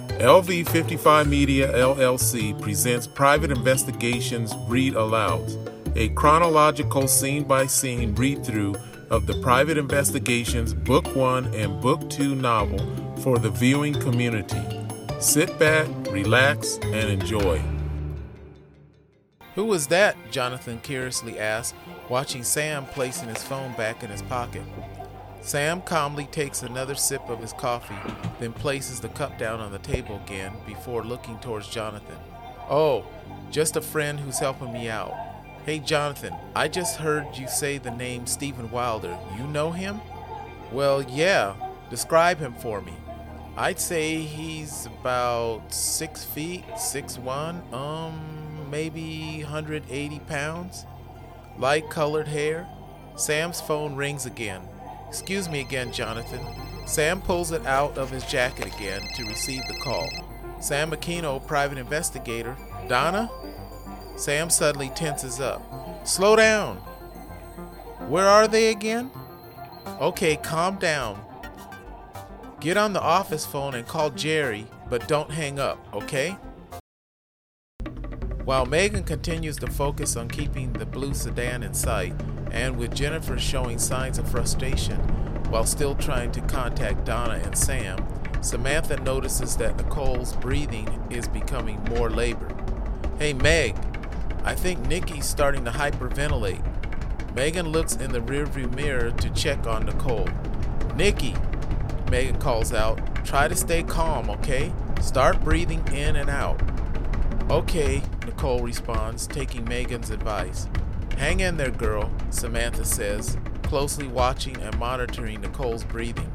LV55 Media LLC presents Private Investigations Read Alouds, a chronological scene-by-scene read-through of the Private Investigations Book 1 and Book 2 novel for the viewing community. Sit back, relax, and enjoy. "Who was that?" Jonathan curiously asked, watching Sam placing his phone back in his pocket. Sam calmly takes another sip of his coffee, then places the cup down on the table again before looking towards Jonathan. "Oh, just a friend who's helping me out. Hey Jonathan, I just heard you say the name Stephen Wilder. You know him?" "Well, yeah. Describe him for me." "I'd say he's about 6 feet, 6'1", maybe 180 pounds. Light colored hair." Sam's phone rings again. "Excuse me again, Jonathan." Sam pulls it out of his jacket again to receive the call. "Sam Aquino, private investigator. Donna?" Sam suddenly tenses up. "Slow down. Where are they again?" "Okay, calm down. Get on the office phone and call Jerry, but don't hang up, okay?" While Megan continues to focus on keeping the blue sedan in sight, and with Jennifer showing signs of frustration while still trying to contact Donna and Sam, Samantha notices that Nicole's breathing is becoming more labored. "Hey Meg, I think Nikki's starting to hyperventilate." Megan looks in the rearview mirror to check on Nicole. "Nikki," Megan calls out, "try to stay calm, okay? Start breathing in and out." "Okay," Nicole responds, taking Megan's advice. "Hang in there, girl," Samantha says, closely watching and monitoring Nicole's breathing.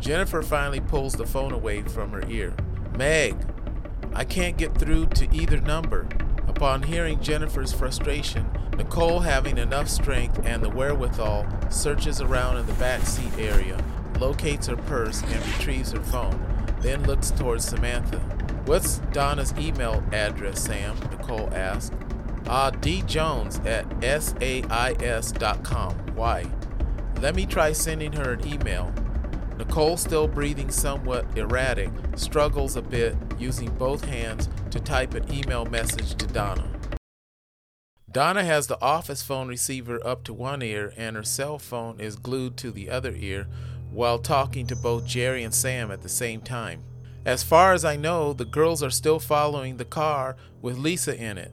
Jennifer finally pulls the phone away from her ear. "Meg, I can't get through to either number." Upon hearing Jennifer's frustration, Nicole, having enough strength and the wherewithal, searches around in the backseat area, locates her purse, and retrieves her phone, then looks towards Samantha. "What's Donna's email address, Sam?" Nicole asks. djones@sais.com. "Why?" "Let me try sending her an email." Nicole, still breathing somewhat erratic, struggles a bit, using both hands to type an email message to Donna. Donna has the office phone receiver up to one ear and her cell phone is glued to the other ear while talking to both Jerry and Sam at the same time. "As far as I know, the girls are still following the car with Lisa in it.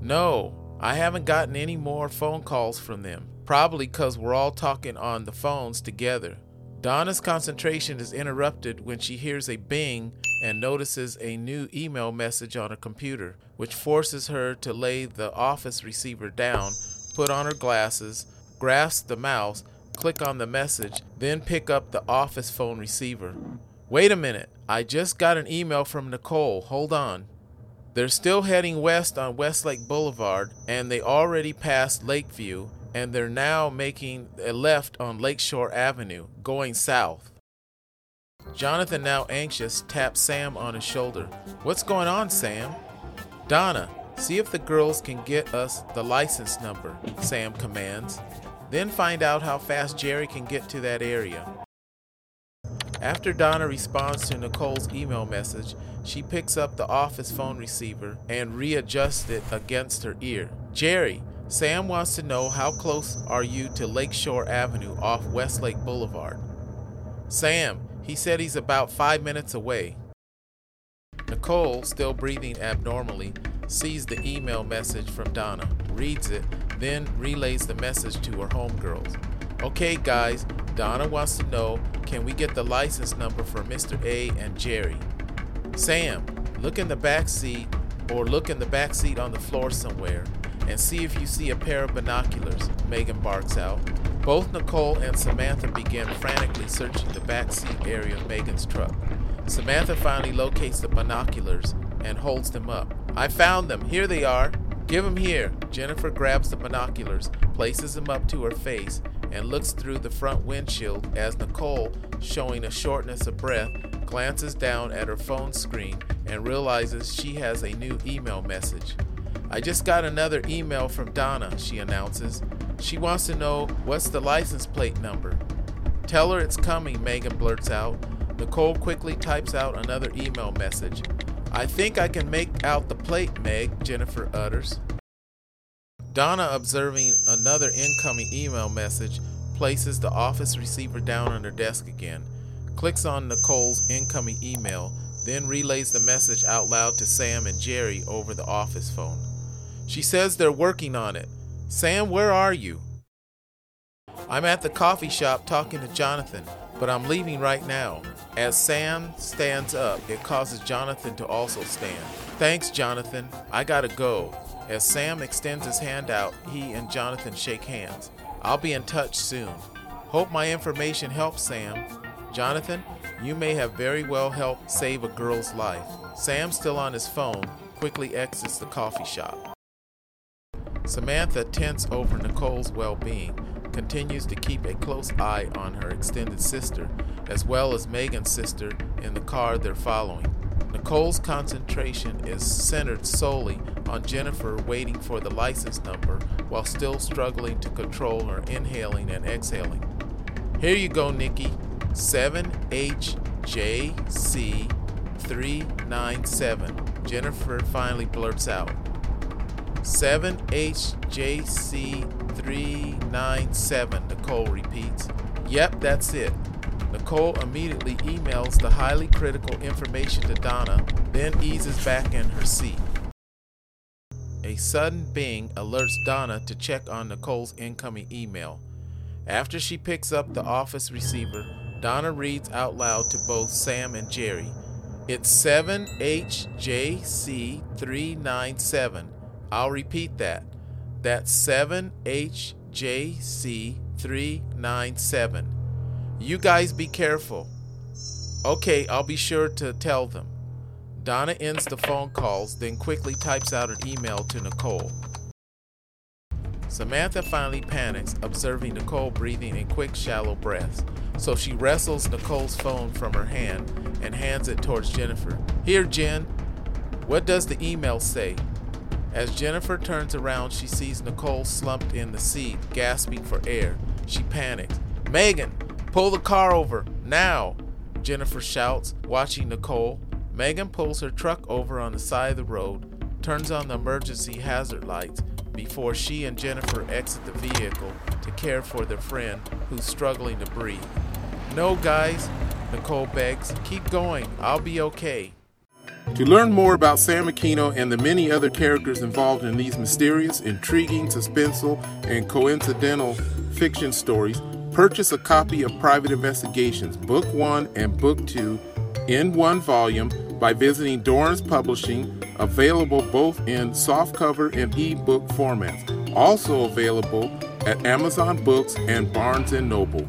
No, I haven't gotten any more phone calls from them, probably because we're all talking on the phones together." Donna's concentration is interrupted when she hears a bing and notices a new email message on her computer, which forces her to lay the office receiver down, put on her glasses, grasp the mouse, click on the message, then pick up the office phone receiver. "Wait a minute, I just got an email from Nicole, hold on. They're still heading west on Westlake Boulevard, and they already passed Lakeview, and they're now making a left on Lakeshore Avenue, going south." Jonathan, now anxious, taps Sam on his shoulder. "What's going on, Sam?" "Donna, see if the girls can get us the license number," Sam commands. "Then find out how fast Jerry can get to that area." After Donna responds to Nicole's email message, she picks up the office phone receiver and readjusts it against her ear. "Jerry, Sam wants to know how close are you to Lakeshore Avenue off Westlake Boulevard?" "Sam, he said he's about 5 minutes away." Nicole, still breathing abnormally, sees the email message from Donna, reads it, then relays the message to her homegirls. "Okay guys, Donna wants to know, can we get the license number for Mr. A and Jerry?" "Sam, look in the back seat, or look in the back seat on the floor somewhere, and see if you see a pair of binoculars," Megan barks out. Both Nicole and Samantha begin frantically searching the back seat area of Megan's truck. Samantha finally locates the binoculars and holds them up. "I found them, here they are, give them here." Jennifer grabs the binoculars, places them up to her face, and looks through the front windshield as Nicole, showing a shortness of breath, glances down at her phone screen and realizes she has a new email message. "I just got another email from Donna," she announces. "She wants to know what's the license plate number." "Tell her it's coming," Megan blurts out. Nicole quickly types out another email message. "I think I can make out the plate, Meg," Jennifer utters. Donna, observing another incoming email message, places the office receiver down on her desk again, clicks on Nicole's incoming email, then relays the message out loud to Sam and Jerry over the office phone. She says they're working on it. "Sam, where are you?" "I'm at the coffee shop talking to Jonathan, but I'm leaving right now." As Sam stands up, it causes Jonathan to also stand. "Thanks, Jonathan. I gotta go." As Sam extends his hand out, he and Jonathan shake hands. "I'll be in touch soon. Hope my information helps, Sam. Jonathan, you may have very well helped save a girl's life." Sam, still on his phone, quickly exits the coffee shop. Samantha, tense over Nicole's well-being, continues to keep a close eye on her extended sister, as well as Megan's sister, in the car they're following. Nicole's concentration is centered solely on Jennifer waiting for the license number while still struggling to control her inhaling and exhaling. "Here you go, Nikki. 7HJC397. Jennifer finally blurts out. 7HJC397, Nicole repeats. "Yep, that's it." Nicole immediately emails the highly critical information to Donna, then eases back in her seat. A sudden bing alerts Donna to check on Nicole's incoming email. After she picks up the office receiver, Donna reads out loud to both Sam and Jerry. "It's 7HJC397. I'll repeat that. That's 7HJC397. You guys be careful." "Okay, I'll be sure to tell them." Donna ends the phone calls, then quickly types out an email to Nicole. Samantha finally panics, observing Nicole breathing in quick, shallow breaths. So she wrestles Nicole's phone from her hand and hands it towards Jennifer. "Here, Jen, what does the email say?" As Jennifer turns around, she sees Nicole slumped in the seat, gasping for air. She panics. "Megan, pull the car over, now!" Jennifer shouts, watching Nicole. Megan pulls her truck over on the side of the road, turns on the emergency hazard lights before she and Jennifer exit the vehicle to care for their friend who's struggling to breathe. "No, guys," Nicole begs. "Keep going, I'll be okay." To learn more about Sam Aquino and the many other characters involved in these mysterious, intriguing, suspenseful, and coincidental fiction stories, purchase a copy of Private Investigations, Book 1 and Book 2, in one volume by visiting Doran's Publishing, available both in softcover and ebook formats, also available at Amazon Books and Barnes & Noble.